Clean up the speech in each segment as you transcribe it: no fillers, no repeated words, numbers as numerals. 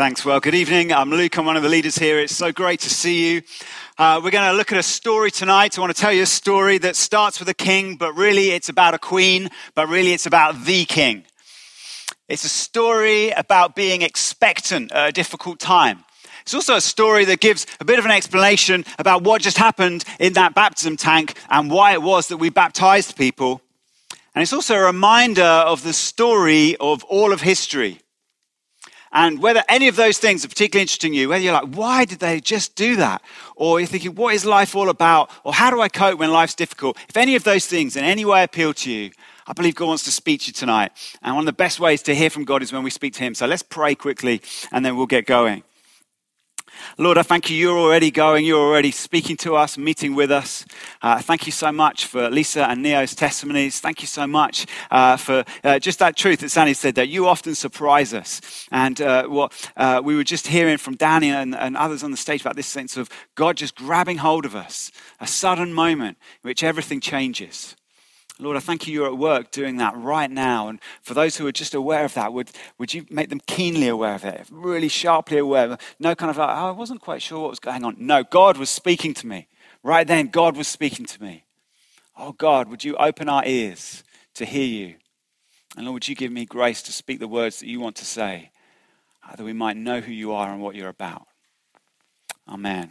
Thanks. Well, good evening. I'm Luke. I'm one of the leaders here. It's so great to see you. We're going to look at a story tonight. I want to tell you a story that starts with a king, but really it's about a queen, but really it's about the king. It's a story about being expectant at a difficult time. It's also a story that gives a bit of an explanation about what just happened in that baptism tank and why it was that we baptized people. And it's also a reminder of the story of all of history. And whether any of those things are particularly interesting to you, whether you're like, why did they just do that? Or you're thinking, what is life all about? Or how do I cope when life's difficult? If any of those things in any way appeal to you, I believe God wants to speak to you tonight. And one of the best ways to hear from God is when we speak to him. So let's pray quickly and then we'll get going. Lord, I thank you. You're already going. You're already speaking to us, meeting with us. Thank you so much for Lisa and Neo's testimonies. Thank you so much for just that truth that Sandy said, that you often surprise us. And what we were just hearing from Danny and others on the stage about this sense of God just grabbing hold of us, a sudden moment in which everything changes. Lord, I thank you. You're at work doing that right now. And for those who are just aware of that, would you make them keenly aware of it, really sharply aware? No kind of like, oh, I wasn't quite sure what was going on. No, God was speaking to me. Right then, God was speaking to me. Oh, God, would you open our ears to hear you? And Lord, would you give me grace to speak the words that you want to say, that we might know who you are and what you're about. Amen.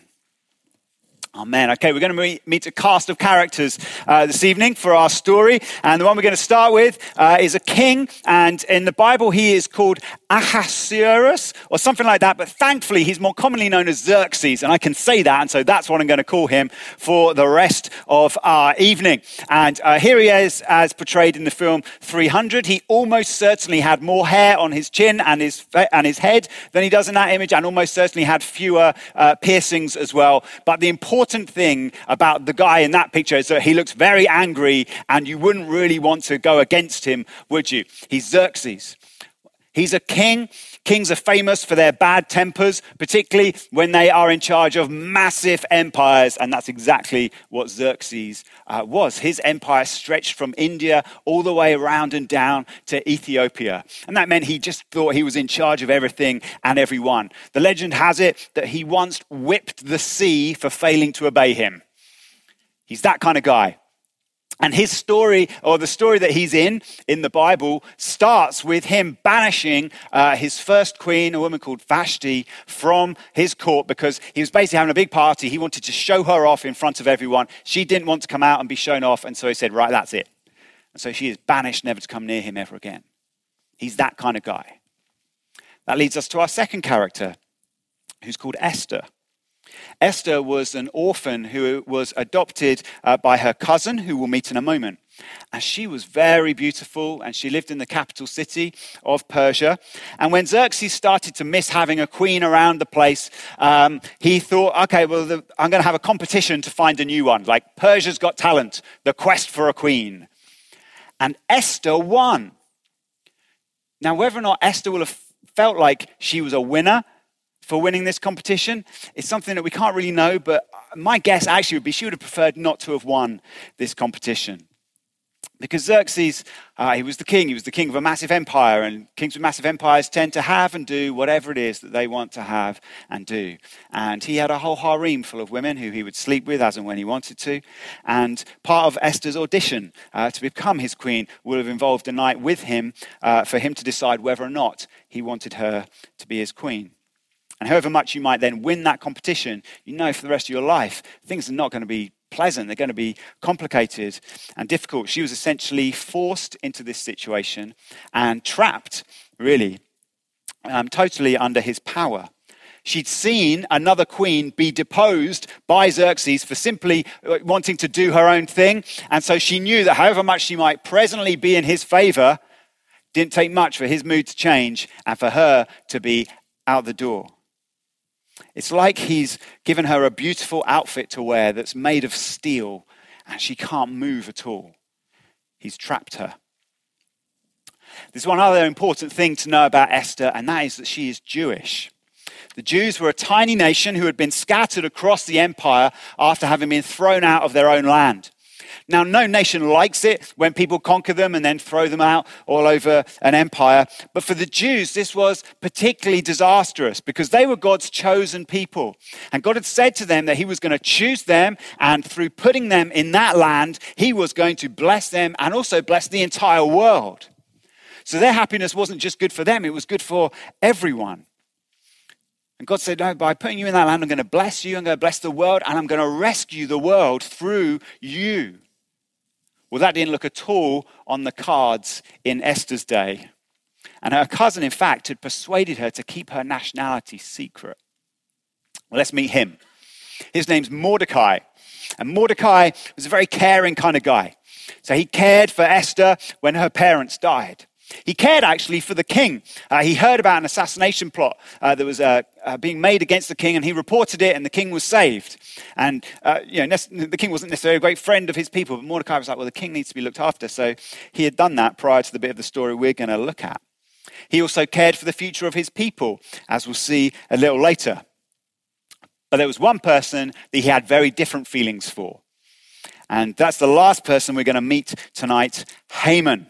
Amen. Okay, we're going to meet a cast of characters this evening for our story. And the one we're going to start with is a king. And in the Bible, he is called Ahasuerus or something like that. But thankfully, he's more commonly known as Xerxes. And I can say that. And so that's what I'm going to call him for the rest of our evening. And here he is as portrayed in the film 300. He almost certainly had more hair on his chin and his head than he does in that image. And almost certainly had fewer piercings as well. But the important thing about the guy in that picture is that he looks very angry and you wouldn't really want to go against him, would you? He's Xerxes. He's a king. Kings are famous for their bad tempers, particularly when they are in charge of massive empires. And that's exactly what Xerxes was. His empire stretched from India all the way around and down to Ethiopia. And that meant he just thought he was in charge of everything and everyone. The legend has it that he once whipped the sea for failing to obey him. He's that kind of guy. And his story, or the story that he's in the Bible, starts with him banishing his first queen, a woman called Vashti, from his court because he was basically having a big party. He wanted to show her off in front of everyone. She didn't want to come out and be shown off. And so he said, right, that's it. And so she is banished, never to come near him ever again. He's that kind of guy. That leads us to our second character, who's called Esther. Esther was an orphan who was adopted by her cousin, who we'll meet in a moment. And she was very beautiful, and she lived in the capital city of Persia. And when Xerxes started to miss having a queen around the place, he thought, okay, well, I'm going to have a competition to find a new one. Like Persia's Got Talent, the quest for a queen. And Esther won. Now, whether or not Esther will have felt like she was a winner for winning this competition, it's something that we can't really know, but my guess actually would be she would have preferred not to have won this competition. Because Xerxes, he was the king. He was the king of a massive empire, and kings with massive empires tend to have and do whatever it is that they want to have and do. And he had a whole harem full of women who he would sleep with as and when he wanted to. And part of Esther's audition to become his queen would have involved a night with him for him to decide whether or not he wanted her to be his queen. And however much you might then win that competition, you know for the rest of your life, things are not going to be pleasant. They're going to be complicated and difficult. She was essentially forced into this situation and trapped, really, totally under his power. She'd seen another queen be deposed by Xerxes for simply wanting to do her own thing. And so she knew that however much she might presently be in his favor, didn't take much for his mood to change and for her to be out the door. It's like he's given her a beautiful outfit to wear that's made of steel and she can't move at all. He's trapped her. There's one other important thing to know about Esther, and that is that she is Jewish. The Jews were a tiny nation who had been scattered across the empire after having been thrown out of their own land. Now, no nation likes it when people conquer them and then throw them out all over an empire. But for the Jews, this was particularly disastrous because they were God's chosen people. And God had said to them that he was going to choose them, and through putting them in that land, he was going to bless them and also bless the entire world. So their happiness wasn't just good for them, it was good for everyone. And God said, no, by putting you in that land, I'm going to bless you, I'm going to bless the world, and I'm going to rescue the world through you. Well, that didn't look at all on the cards in Esther's day. And her cousin, in fact, had persuaded her to keep her nationality secret. Well, let's meet him. His name's Mordecai. And Mordecai was a very caring kind of guy. So he cared for Esther when her parents died. He cared actually for the king. He heard about an assassination plot that was being made against the king, and he reported it, and the king was saved. And the king wasn't necessarily a great friend of his people, but Mordecai was like, well, the king needs to be looked after. So he had done that prior to the bit of the story we're going to look at. He also cared for the future of his people, as we'll see a little later. But there was one person that he had very different feelings for. And that's the last person we're going to meet tonight, Haman.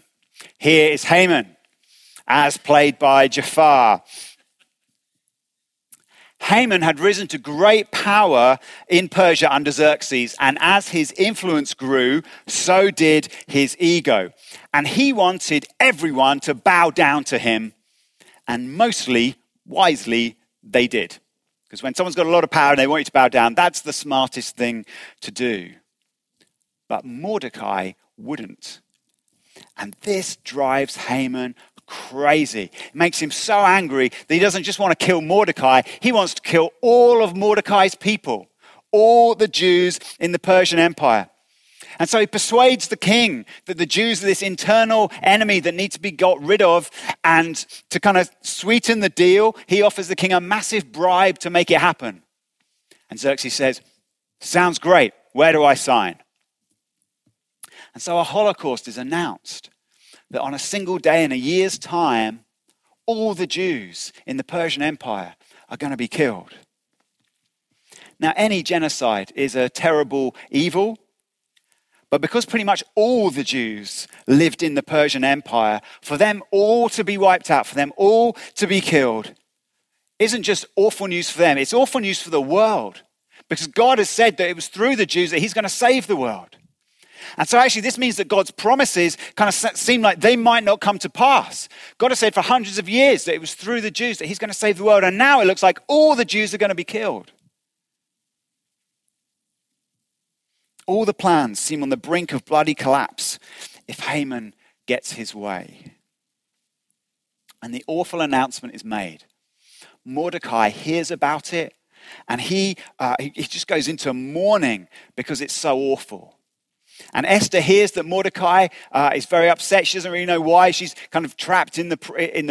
Here is Haman, as played by Jafar. Haman had risen to great power in Persia under Xerxes, and as his influence grew, so did his ego. And he wanted everyone to bow down to him, and mostly, wisely, they did. Because when someone's got a lot of power and they want you to bow down, that's the smartest thing to do. But Mordecai wouldn't. And this drives Haman crazy. It makes him so angry that he doesn't just want to kill Mordecai. He wants to kill all of Mordecai's people, all the Jews in the Persian Empire. And so he persuades the king that the Jews are this internal enemy that needs to be got rid of. And to kind of sweeten the deal, he offers the king a massive bribe to make it happen. And Xerxes says, sounds great. Where do I sign? And so a Holocaust is announced that on a single day in a year's time, all the Jews in the Persian Empire are going to be killed. Now, any genocide is a terrible evil, but because pretty much all the Jews lived in the Persian Empire, for them all to be wiped out, for them all to be killed, isn't just awful news for them, it's awful news for the world, because God has said that it was through the Jews that he's going to save the world. And so actually this means that God's promises kind of seem like they might not come to pass. God has said for hundreds of years that it was through the Jews that he's going to save the world. And now it looks like all the Jews are going to be killed. All the plans seem on the brink of bloody collapse if Haman gets his way. And the awful announcement is made. Mordecai hears about it, and he just goes into mourning because it's so awful. And Esther hears that Mordecai is very upset. She doesn't really know why. She's kind of trapped in the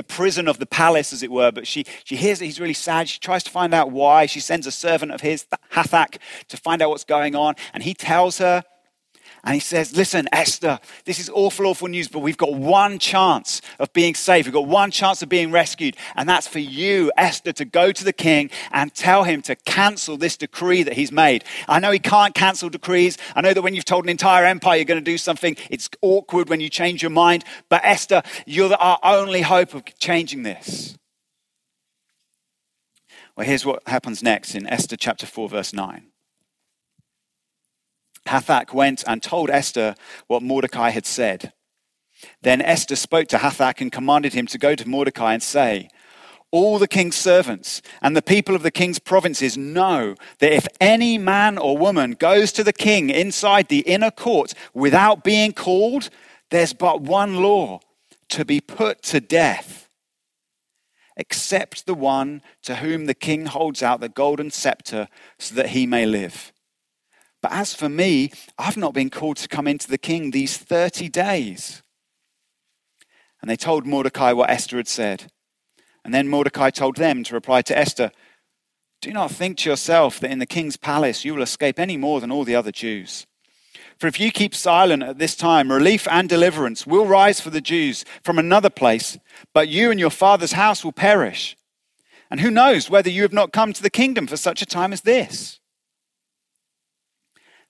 prison of the palace, as it were. But she hears that he's really sad. She tries to find out why. She sends a servant of his, Hathak, to find out what's going on. And he tells her, and he says, listen, Esther, this is awful, awful news, but we've got one chance of being saved. We've got one chance of being rescued. And that's for you, Esther, to go to the king and tell him to cancel this decree that he's made. I know he can't cancel decrees. I know that when you've told an entire empire you're going to do something, it's awkward when you change your mind. But Esther, you're our only hope of changing this. Well, here's what happens next in Esther chapter 4, verse 9. Hathak went and told Esther what Mordecai had said. Then Esther spoke to Hathak and commanded him to go to Mordecai and say, all the king's servants and the people of the king's provinces know that if any man or woman goes to the king inside the inner court without being called, there's but one law: to be put to death, except the one to whom the king holds out the golden scepter so that he may live. But as for me, I've not been called to come into the king these 30 days. And they told Mordecai what Esther had said. And then Mordecai told them to reply to Esther, do not think to yourself that in the king's palace you will escape any more than all the other Jews. For if you keep silent at this time, relief and deliverance will rise for the Jews from another place, but you and your father's house will perish. And who knows whether you have not come to the kingdom for such a time as this?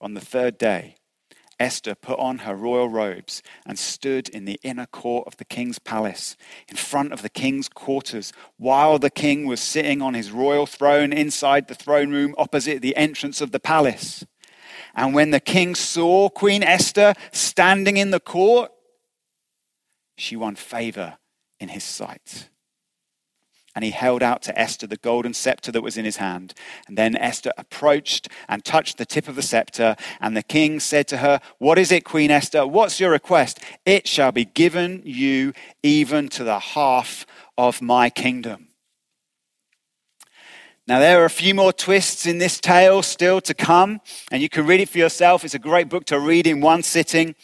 On the third day, Esther put on her royal robes and stood in the inner court of the king's palace, in front of the king's quarters, while the king was sitting on his royal throne inside the throne room opposite the entrance of the palace. And when the king saw Queen Esther standing in the court, she won favor in his sight. And he held out to Esther the golden scepter that was in his hand. And then Esther approached and touched the tip of the scepter. And the king said to her, "What is it, Queen Esther? What's your request?" "It shall be given you even to the half of my kingdom." Now, there are a few more twists in this tale still to come. And you can read it for yourself. It's a great book to read in one sitting.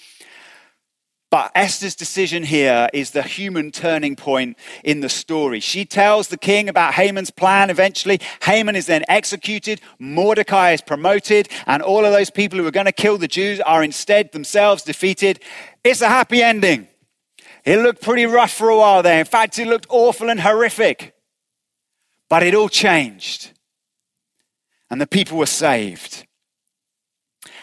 But Esther's decision here is the human turning point in the story. She tells the king about Haman's plan eventually. Haman is then executed. Mordecai is promoted. And all of those people who are going to kill the Jews are instead themselves defeated. It's a happy ending. It looked pretty rough for a while there. In fact, it looked awful and horrific. But it all changed. And the people were saved.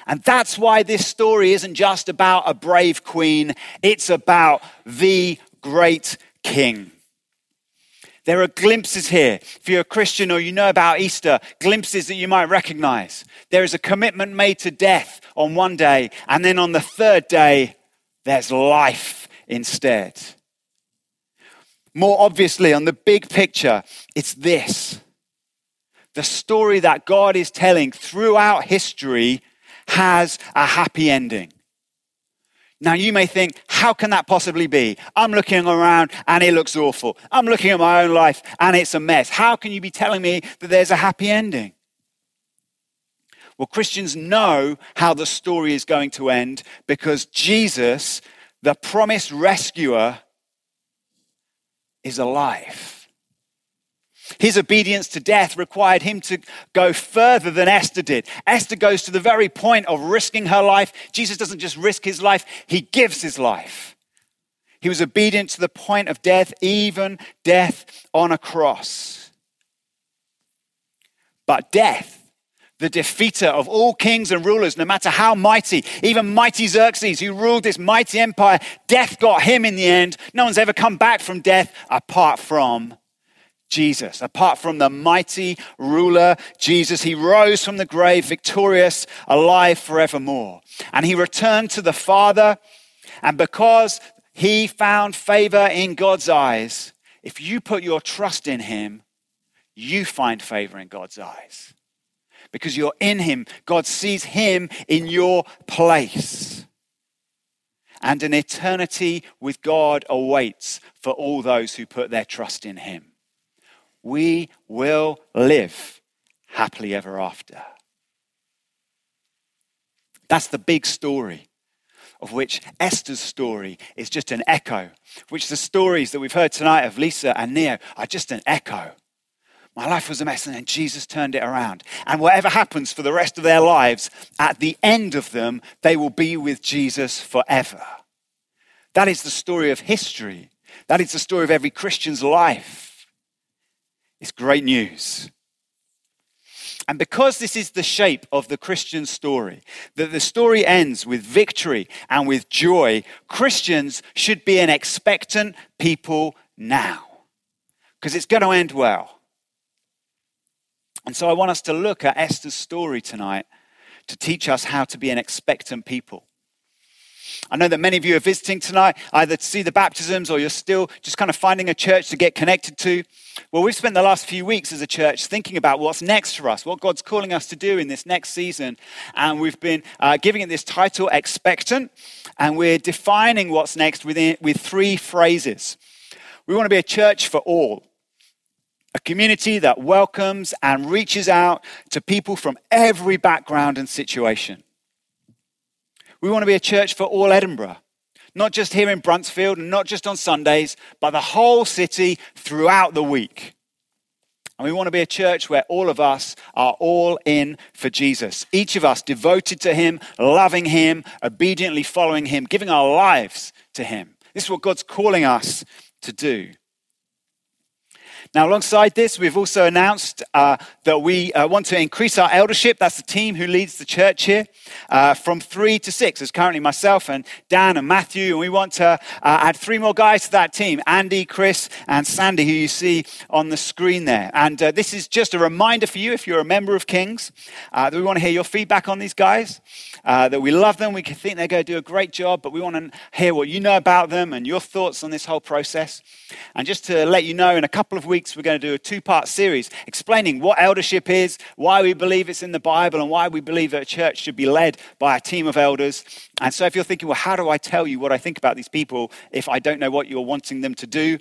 And that's why this story isn't just about a brave queen. It's about the great king. There are glimpses here. If you're a Christian or you know about Easter, glimpses that you might recognize. There is a commitment made to death on one day. And then on the third day, there's life instead. More obviously, on the big picture, it's this. The story that God is telling throughout history has a happy ending. Now you may think, how can that possibly be? I'm looking around and it looks awful. I'm looking at my own life and it's a mess. How can you be telling me that there's a happy ending? Well, Christians know how the story is going to end because Jesus, the promised rescuer, is alive. His obedience to death required him to go further than Esther did. Esther goes to the very point of risking her life. Jesus doesn't just risk his life, he gives his life. He was obedient to the point of death, even death on a cross. But death, the defeater of all kings and rulers, no matter how mighty, even mighty Xerxes, who ruled this mighty empire, death got him in the end. No one's ever come back from death apart from Jesus, apart from the mighty ruler Jesus. He rose from the grave victorious, alive forevermore. And he returned to the Father. And because he found favor in God's eyes, if you put your trust in him, you find favor in God's eyes. Because you're in him, God sees him in your place. And an eternity with God awaits for all those who put their trust in him. We will live happily ever after. That's the big story, of which Esther's story is just an echo, which the stories that we've heard tonight of Lisa and Neo are just an echo. My life was a mess and then Jesus turned it around. And whatever happens for the rest of their lives, at the end of them, they will be with Jesus forever. That is the story of history. That is the story of every Christian's life. It's great news. And because this is the shape of the Christian story, that the story ends with victory and with joy, Christians should be an expectant people now, because it's going to end well. And so I want us to look at Esther's story tonight to teach us how to be an expectant people. I know that many of you are visiting tonight, either to see the baptisms or you're still just kind of finding a church to get connected to. Well, we've spent the last few weeks as a church thinking about what's next for us, what God's calling us to do in this next season. And we've been giving it this title, Expectant, and we're defining what's next with three phrases. We want to be a church for all, a community that welcomes and reaches out to people from every background and situation. We want to be a church for all Edinburgh, not just here in Bruntsfield and not just on Sundays, but the whole city throughout the week. And we want to be a church where all of us are all in for Jesus. Each of us devoted to him, loving him, obediently following him, giving our lives to him. This is what God's calling us to do. Now, alongside this, we've also announced that we want to increase our eldership. That's the team who leads the church here, from 3 to 6. It's currently myself and Dan and Matthew, and we want to add 3 more guys to that team, Andy, Chris, and Sandy, who you see on the screen there. And this is just a reminder for you, if you're a member of King's, that we want to hear your feedback on these guys, that we love them. We think they're going to do a great job, but we want to hear what you know about them and your thoughts on this whole process. And just to let you know, in a couple of weeks, we're going to do a 2-part series explaining what eldership is, why we believe it's in the Bible, and why we believe that a church should be led by a team of elders. And so if you're thinking, well, how do I tell you what I think about these people if I don't know what you're wanting them to do?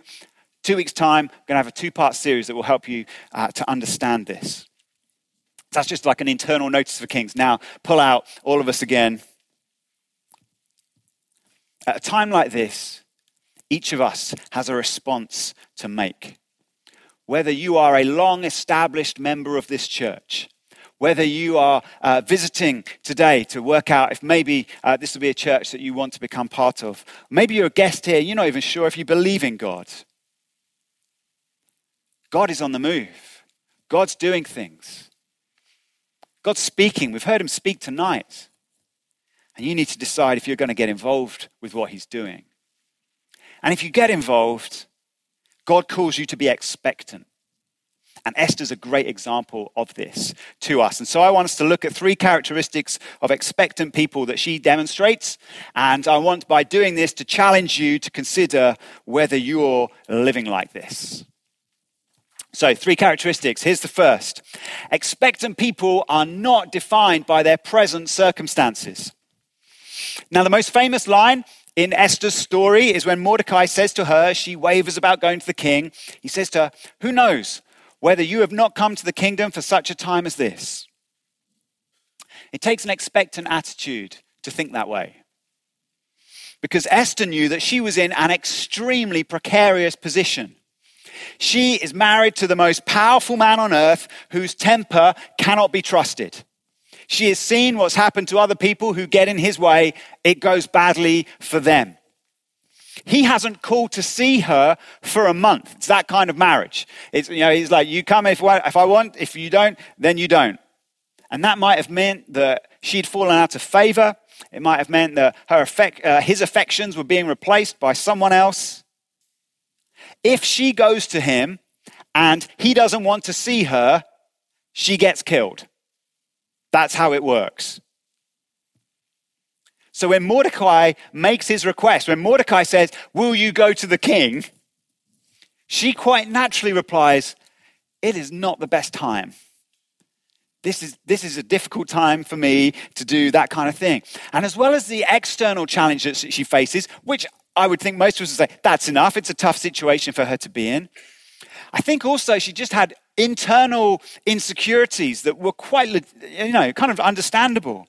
2 weeks' time, we're going to have a 2-part series that will help you to understand this. That's just like an internal notice for Kings. Now, pull out all of us again. At a time like this, each of us has a response to make. Whether you are a long-established member of this church, whether you are visiting today to work out if maybe this will be a church that you want to become part of. Maybe you're a guest here, you're not even sure if you believe in God. God is on the move. God's doing things. God's speaking. We've heard him speak tonight. And you need to decide if you're going to get involved with what he's doing. And if you get involved, God calls you to be expectant. And Esther's a great example of this to us. And so I want us to look at 3 characteristics of expectant people that she demonstrates. And I want, by doing this, to challenge you to consider whether you're living like this. So 3 characteristics. Here's the first. Expectant people are not defined by their present circumstances. Now, the most famous line in Esther's story is when Mordecai says to her, she wavers about going to the king. He says to her, "Who knows whether you have not come to the kingdom for such a time as this?" It takes an expectant attitude to think that way. Because Esther knew that she was in an extremely precarious position. She is married to the most powerful man on earth whose temper cannot be trusted. She has seen what's happened to other people who get in his way. It goes badly for them. He hasn't called to see her for a month. It's that kind of marriage. It's, you know, he's like, you come if I want, if you don't, then you don't. And that might have meant that she'd fallen out of favor. It might have meant that her his affections were being replaced by someone else. If she goes to him and he doesn't want to see her, she gets killed. That's how it works. So when Mordecai makes his request, when Mordecai says, "Will you go to the king?" she quite naturally replies, "It is not the best time. This is a difficult time for me to do that kind of thing." And as well as the external challenge that she faces, which I would think most of us would say, that's enough. It's a tough situation for her to be in. I think also she just had internal insecurities that were quite, kind of understandable.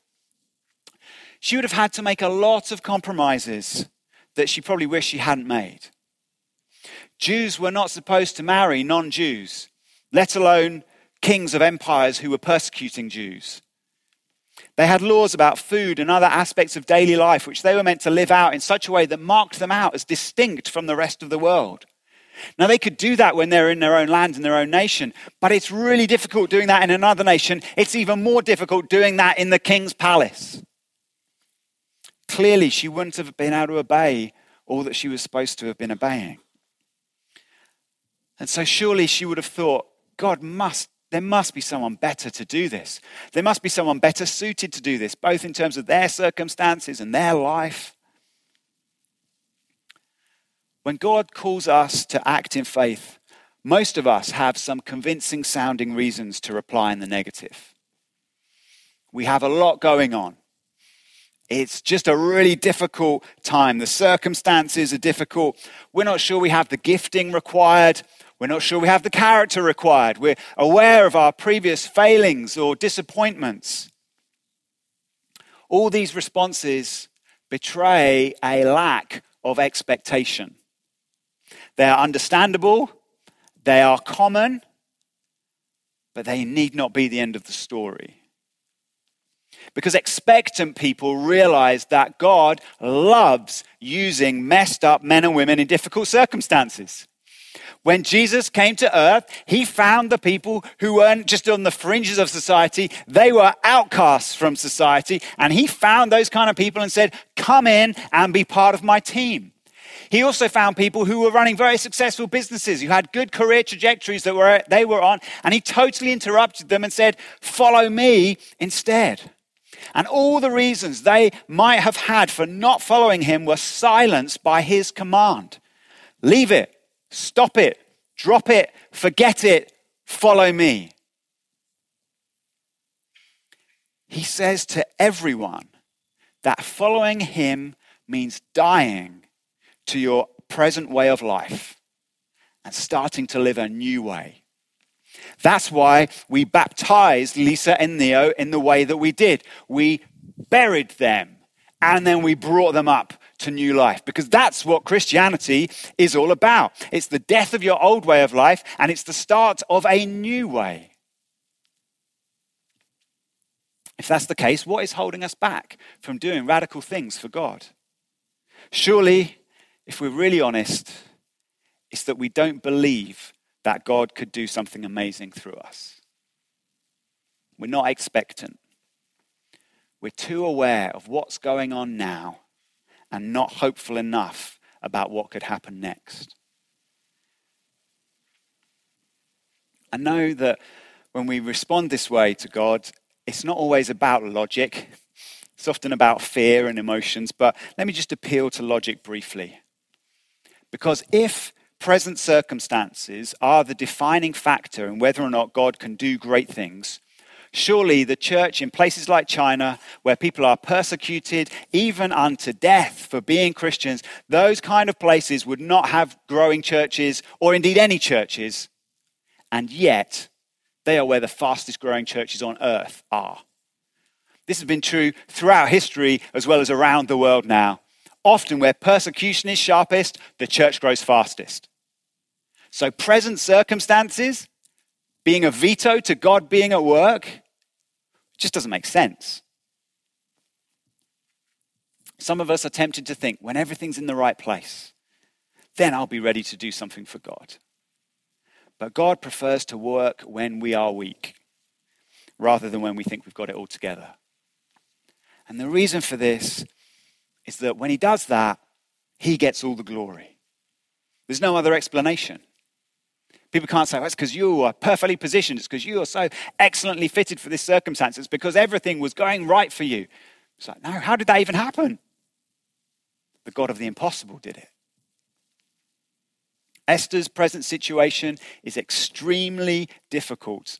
She would have had to make a lot of compromises that she probably wished she hadn't made. Jews were not supposed to marry non-Jews, let alone kings of empires who were persecuting Jews. They had laws about food and other aspects of daily life, which they were meant to live out in such a way that marked them out as distinct from the rest of the world. Now, they could do that when they're in their own land and their own nation, but it's really difficult doing that in another nation. It's even more difficult doing that in the king's palace. Clearly, she wouldn't have been able to obey all that she was supposed to have been obeying. And so surely she would have thought, there must be someone better to do this. There must be someone better suited to do this, both in terms of their circumstances and their life. When God calls us to act in faith, most of us have some convincing sounding reasons to reply in the negative. We have a lot going on. It's just a really difficult time. The circumstances are difficult. We're not sure we have the gifting required. We're not sure we have the character required. We're aware of our previous failings or disappointments. All these responses betray a lack of expectation. They are understandable, they are common, but they need not be the end of the story. Because expectant people realize that God loves using messed up men and women in difficult circumstances. When Jesus came to earth, he found the people who weren't just on the fringes of society. They were outcasts from society. And he found those kind of people and said, come in and be part of my team. He also found people who were running very successful businesses, who had good career trajectories they were on. And he totally interrupted them and said, follow me instead. And all the reasons they might have had for not following him were silenced by his command. Leave it. Stop it, drop it, forget it, follow me. He says to everyone that following him means dying to your present way of life and starting to live a new way. That's why we baptized Lisa and Neo in the way that we did. We buried them and then we brought them up to new life, because that's what Christianity is all about. It's the death of your old way of life and it's the start of a new way. If that's the case, what is holding us back from doing radical things for God? Surely, if we're really honest, it's that we don't believe that God could do something amazing through us. We're not expectant. We're too aware of what's going on now and not hopeful enough about what could happen next. I know that when we respond this way to God, it's not always about logic. It's often about fear and emotions, but let me just appeal to logic briefly. Because if present circumstances are the defining factor in whether or not God can do great things, surely the church in places like China, where people are persecuted even unto death for being Christians, those kind of places would not have growing churches or indeed any churches. And yet they are where the fastest growing churches on earth are. This has been true throughout history as well as around the world now. Often where persecution is sharpest, the church grows fastest. So present circumstances being a veto to God being at work, it just doesn't make sense. Some of us are tempted to think, when everything's in the right place, then I'll be ready to do something for God. But God prefers to work when we are weak, rather than when we think we've got it all together. And the reason for this is that when he does that, he gets all the glory. There's no other explanation. People can't say, well, it's because you are perfectly positioned. It's because you are so excellently fitted for this circumstance. It's because everything was going right for you. It's like, no, how did that even happen? The God of the impossible did it. Esther's present situation is extremely difficult.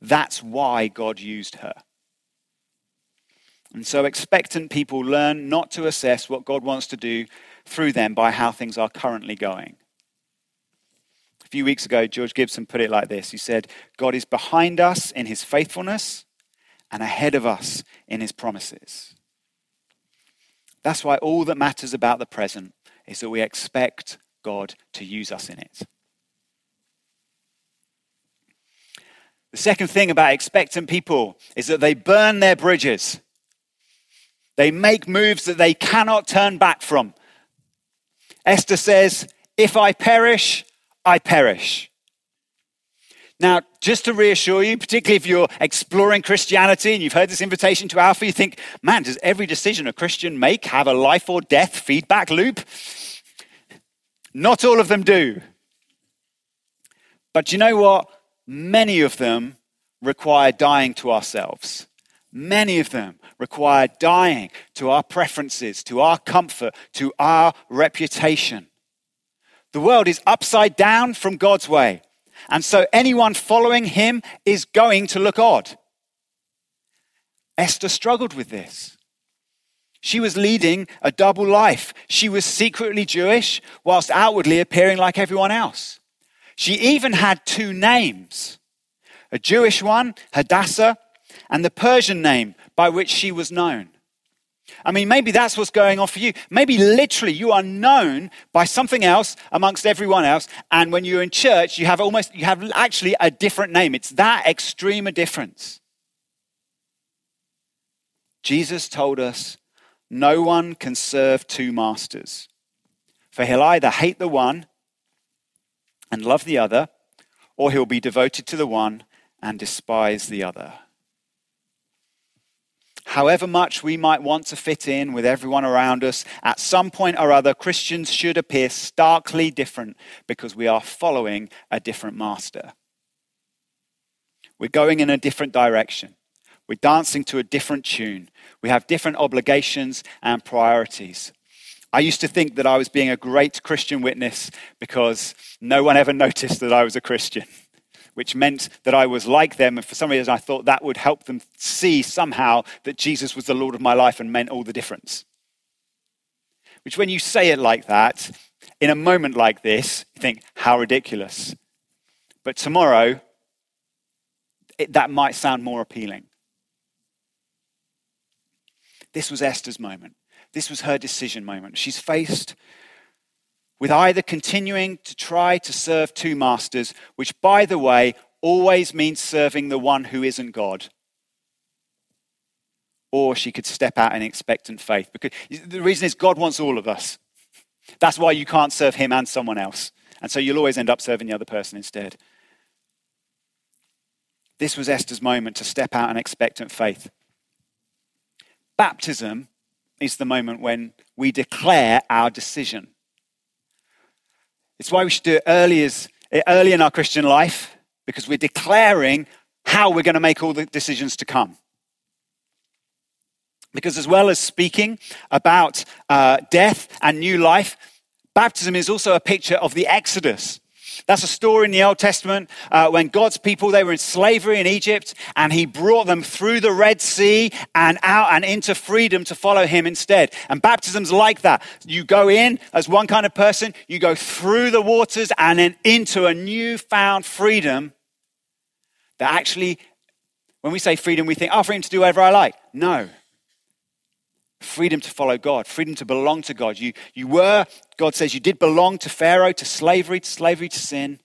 That's why God used her. And so expectant people learn not to assess what God wants to do through them by how things are currently going. A few weeks ago, George Gibson put it like this. He said, God is behind us in his faithfulness and ahead of us in his promises. That's why all that matters about the present is that we expect God to use us in it. The second thing about expectant people is that they burn their bridges. They make moves that they cannot turn back from. Esther says, if I perish, I perish. Now, just to reassure you, particularly if you're exploring Christianity and you've heard this invitation to Alpha, you think, man, does every decision a Christian make have a life or death feedback loop? Not all of them do. But you know what? Many of them require dying to ourselves. Many of them require dying to our preferences, to our comfort, to our reputation. The world is upside down from God's way. And so anyone following him is going to look odd. Esther struggled with this. She was leading a double life. She was secretly Jewish whilst outwardly appearing like everyone else. She even had two names, a Jewish one, Hadassah, and the Persian name by which she was known, I mean, maybe that's what's going on for you. Maybe literally you are known by something else amongst everyone else. And when you're in church, you have actually a different name. It's that extreme a difference. Jesus told us, no one can serve two masters. For he'll either hate the one and love the other, or he'll be devoted to the one and despise the other. However much we might want to fit in with everyone around us, at some point or other, Christians should appear starkly different because we are following a different master. We're going in a different direction. We're dancing to a different tune. We have different obligations and priorities. I used to think that I was being a great Christian witness because no one ever noticed that I was a Christian, which meant that I was like them. And for some reason, I thought that would help them see somehow that Jesus was the Lord of my life and meant all the difference. Which when you say it like that, in a moment like this, you think, how ridiculous. But tomorrow, that might sound more appealing. This was Esther's moment. This was her decision moment. She's faced with either continuing to try to serve two masters, which, by the way, always means serving the one who isn't God, or she could step out in expectant faith. Because the reason is God wants all of us. That's why you can't serve him and someone else. And so you'll always end up serving the other person instead. This was Esther's moment to step out in expectant faith. Baptism is the moment when we declare our decision. It's why we should do it early in our Christian life, because we're declaring how we're going to make all the decisions to come. Because as well as speaking about death and new life, baptism is also a picture of the Exodus. That's a story in the Old Testament when God's people, they were in slavery in Egypt, and he brought them through the Red Sea and out and into freedom to follow him instead. And baptism's like that. You go in as one kind of person, you go through the waters and then into a newfound freedom that actually, when we say freedom, we think, oh, freedom to do whatever I like. No. Freedom to follow God, freedom to belong to God. God says you did belong to Pharaoh, to slavery, to sin.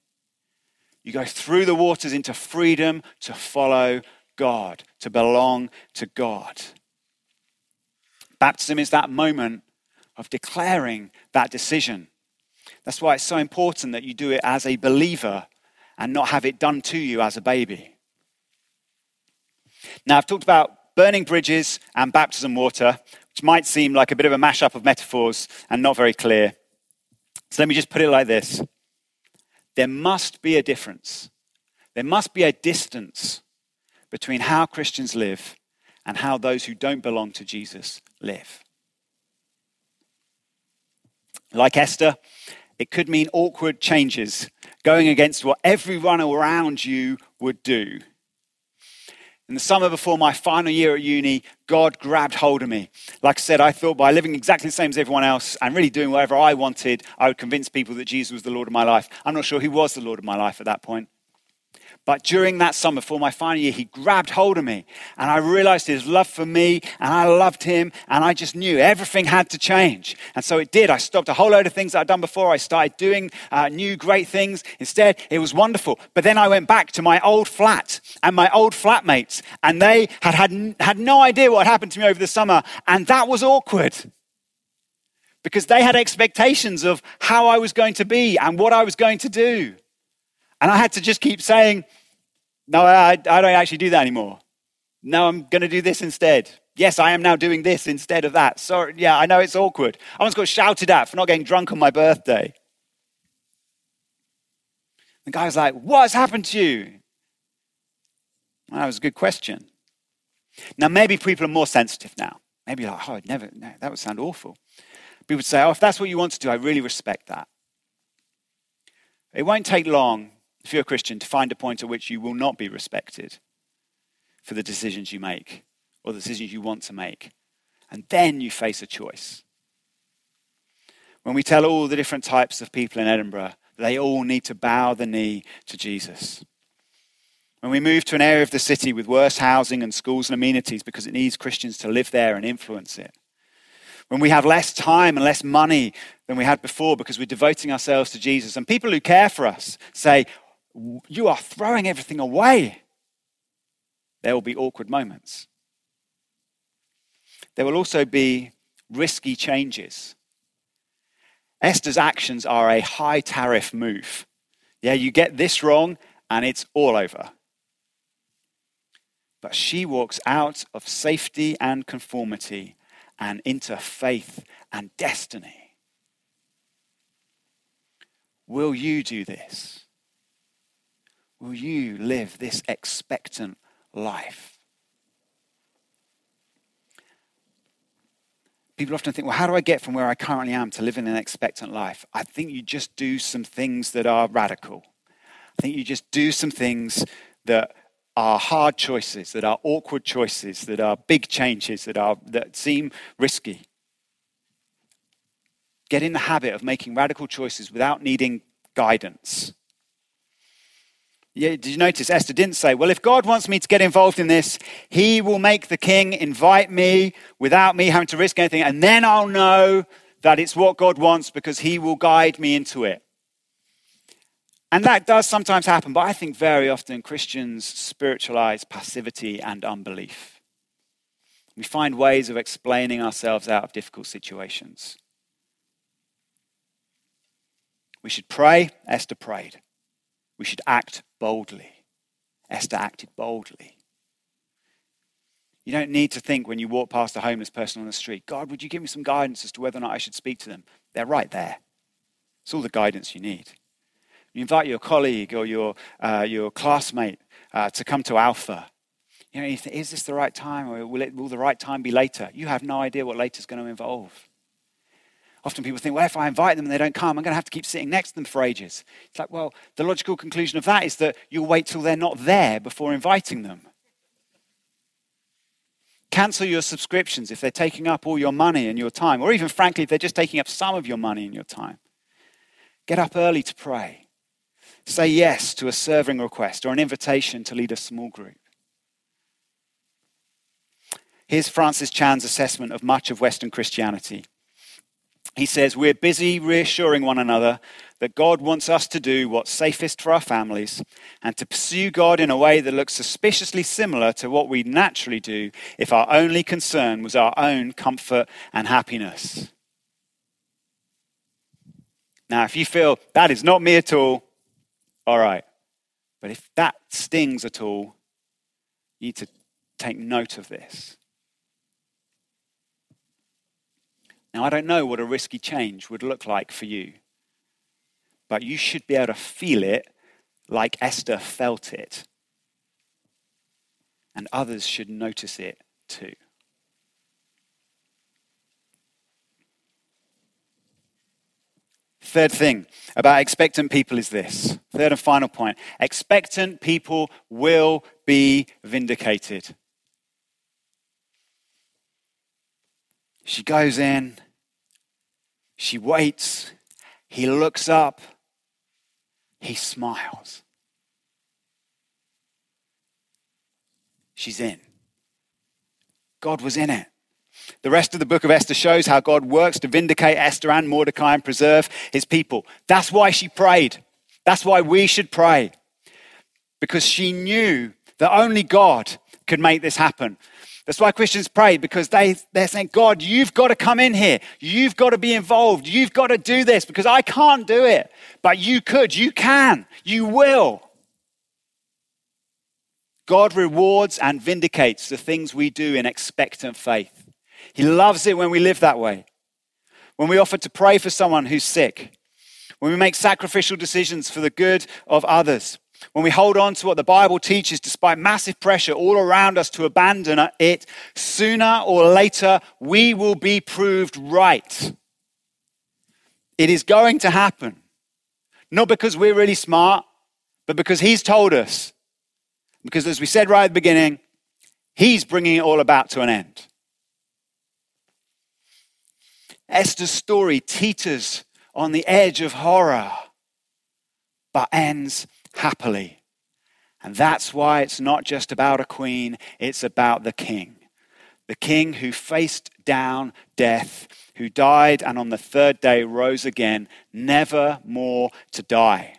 You go through the waters into freedom to follow God, to belong to God. Baptism is that moment of declaring that decision. That's why it's so important that you do it as a believer and not have it done to you as a baby. Now, I've talked about burning bridges and baptism water, which might seem like a bit of a mashup of metaphors and not very clear. So let me just put it like this. There must be a difference. There must be a distance between how Christians live and how those who don't belong to Jesus live. Like Esther, it could mean awkward changes, going against what everyone around you would do. In the summer before my final year at uni, God grabbed hold of me. Like I said, I thought by living exactly the same as everyone else and really doing whatever I wanted, I would convince people that Jesus was the Lord of my life. I'm not sure he was the Lord of my life at that point. But during that summer before my final year, he grabbed hold of me. And I realized his love for me, and I loved him, and I just knew everything had to change. And so it did. I stopped a whole load of things that I'd done before. I started doing new great things. Instead, it was wonderful. But then I went back to my old flat and my old flatmates, and they had no idea what had happened to me over the summer. And that was awkward, because they had expectations of how I was going to be and what I was going to do. And I had to just keep saying, no, I don't actually do that anymore. No, I'm going to do this instead. Yes, I am now doing this instead of that. Sorry, yeah, I know it's awkward. I once got shouted at for not getting drunk on my birthday. The guy was like, what has happened to you? Well, that was a good question. Now, maybe people are more sensitive now. Maybe you're like, oh, I'd never, no, that would sound awful. People would say, oh, if that's what you want to do, I really respect that. It won't take long, if you're a Christian, to find a point at which you will not be respected for the decisions you make or the decisions you want to make. And then you face a choice. When we tell all the different types of people in Edinburgh, they all need to bow the knee to Jesus. When we move to an area of the city with worse housing and schools and amenities because it needs Christians to live there and influence it, when we have less time and less money than we had before because we're devoting ourselves to Jesus. And people who care for us say, you are throwing everything away. There will be awkward moments. There will also be risky changes. Esther's actions are a high tariff move. Yeah, you get this wrong and it's all over. But she walks out of safety and conformity and into faith and destiny. Will you do this? Will you live this expectant life? People often think, well, how do I get from where I currently am to living an expectant life? I think you just do some things that are radical. I think you just do some things that are hard choices, that are awkward choices, that are big changes, that seem risky. Get in the habit of making radical choices without needing guidance. Yeah, did you notice Esther didn't say, well, if God wants me to get involved in this, he will make the king invite me without me having to risk anything, and then I'll know that it's what God wants because he will guide me into it. And that does sometimes happen, but I think very often Christians spiritualize passivity and unbelief. We find ways of explaining ourselves out of difficult situations. We should pray. Esther prayed. We should act boldly. Esther acted boldly. You don't need to think when you walk past a homeless person on the street, God, would you give me some guidance as to whether or not I should speak to them? They're right there. It's all the guidance you need. You invite your colleague or your classmate to come to Alpha. You know, you think, is this the right time or will the right time be later? You have no idea what later is going to involve. Often people think, well, if I invite them and they don't come, I'm going to have to keep sitting next to them for ages. It's like, well, the logical conclusion of that is that you'll wait till they're not there before inviting them. Cancel your subscriptions if they're taking up all your money and your time, or even, frankly, if they're just taking up some of your money and your time. Get up early to pray. Say yes to a serving request or an invitation to lead a small group. Here's Francis Chan's assessment of much of Western Christianity. He says, we're busy reassuring one another that God wants us to do what's safest for our families and to pursue God in a way that looks suspiciously similar to what we naturally do if our only concern was our own comfort and happiness. Now, if you feel that is not me at all right. But if that stings at all, you need to take note of this. Now, I don't know what a risky change would look like for you, but you should be able to feel it like Esther felt it. And others should notice it too. Third thing about expectant people is this. Third and final point. Expectant people will be vindicated. She goes in. She waits. He looks up. He smiles. She's in. God was in it. The rest of the book of Esther shows how God works to vindicate Esther and Mordecai and preserve his people. That's why she prayed. That's why we should pray. Because she knew that only God could make this happen. That's why Christians pray, because they're saying, God, you've got to come in here. You've got to be involved. You've got to do this because I can't do it. But you could, you can, you will. God rewards and vindicates the things we do in expectant faith. He loves it when we live that way. When we offer to pray for someone who's sick. When we make sacrificial decisions for the good of others. When we hold on to what the Bible teaches despite massive pressure all around us to abandon it. Sooner or later, we will be proved right. It is going to happen. Not because we're really smart, but because he's told us. Because as we said right at the beginning, he's bringing it all about to an end. Esther's story teeters on the edge of horror, but ends happily. And that's why it's not just about a queen, it's about the king. the king who faced down death, who died and on the third day rose again, never more to die.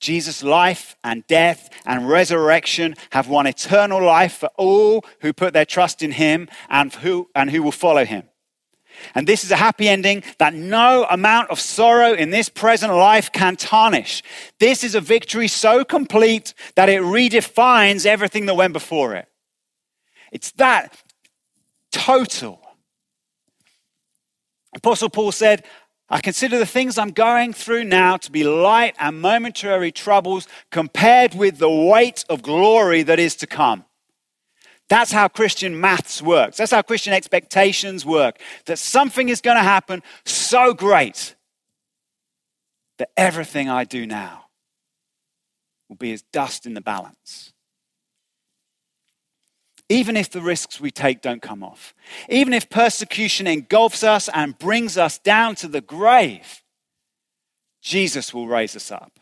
Jesus' life and death and resurrection have won eternal life for all who put their trust in him and who will follow him. And this is a happy ending that no amount of sorrow in this present life can tarnish. This is a victory so complete that it redefines everything that went before it. It's that total. Apostle Paul said, I consider the things I'm going through now to be light and momentary troubles compared with the weight of glory that is to come. That's how Christian maths works. That's how Christian expectations work. That something is going to happen so great that everything I do now will be as dust in the balance. Even if the risks we take don't come off, even if persecution engulfs us and brings us down to the grave, Jesus will raise us up.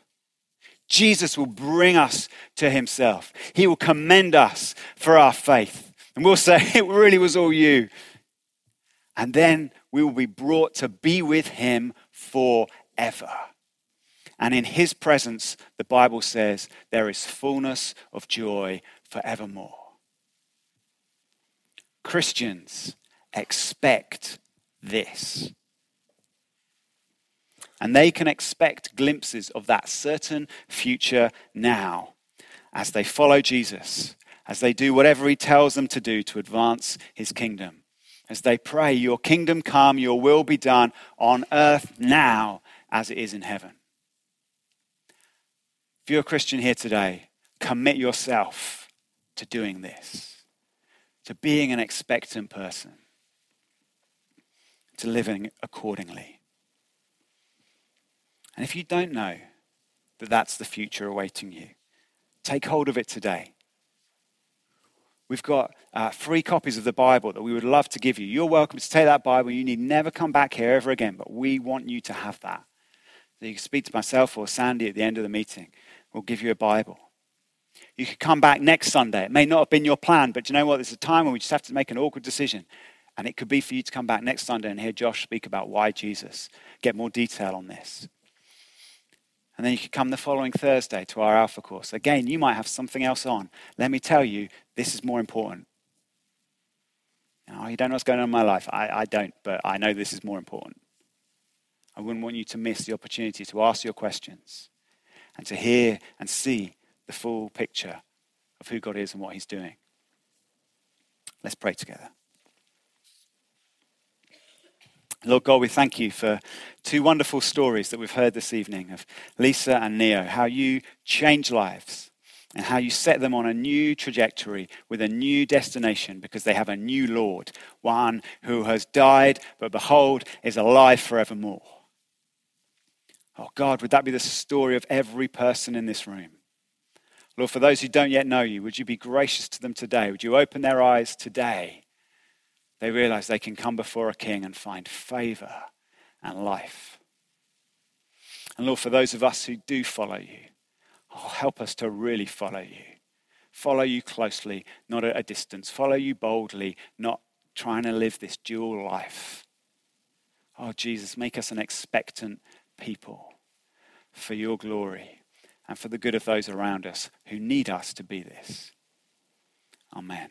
Jesus will bring us to himself. He will commend us for our faith. And we'll say, it really was all you. And then we will be brought to be with him forever. And in his presence, the Bible says, there is fullness of joy forevermore. Christians expect this. And they can expect glimpses of that certain future now as they follow Jesus, as they do whatever he tells them to do to advance his kingdom, as they pray, your kingdom come, your will be done on earth now as it is in heaven. If you're a Christian here today, commit yourself to doing this, to being an expectant person, to living accordingly. And if you don't know that that's the future awaiting you, take hold of it today. We've got free copies of the Bible that we would love to give you. You're welcome to take that Bible. You need never come back here ever again, but we want you to have that. So you can speak to myself or Sandy at the end of the meeting. We'll give you a Bible. You could come back next Sunday. It may not have been your plan, but you know what? There's a time when we just have to make an awkward decision. And it could be for you to come back next Sunday and hear Josh speak about why Jesus. Get more detail on this. And then you could come the following Thursday to our Alpha course. Again, you might have something else on. Let me tell you, this is more important. Oh, you don't know what's going on in my life. I don't, but I know this is more important. I wouldn't want you to miss the opportunity to ask your questions and to hear and see the full picture of who God is and what he's doing. Let's pray together. Lord God, we thank you for two wonderful stories that we've heard this evening of Lisa and Neo, how you change lives and how you set them on a new trajectory with a new destination because they have a new Lord, one who has died, but behold, is alive forevermore. Oh God, would that be the story of every person in this room? Lord, for those who don't yet know you, would you be gracious to them today? Would you open their eyes today? They realize they can come before a king and find favor and life. And Lord, for those of us who do follow you, oh, help us to really follow you. Follow you closely, not at a distance. Follow you boldly, not trying to live this dual life. Oh, Jesus, make us an expectant people for your glory and for the good of those around us who need us to be this. Amen.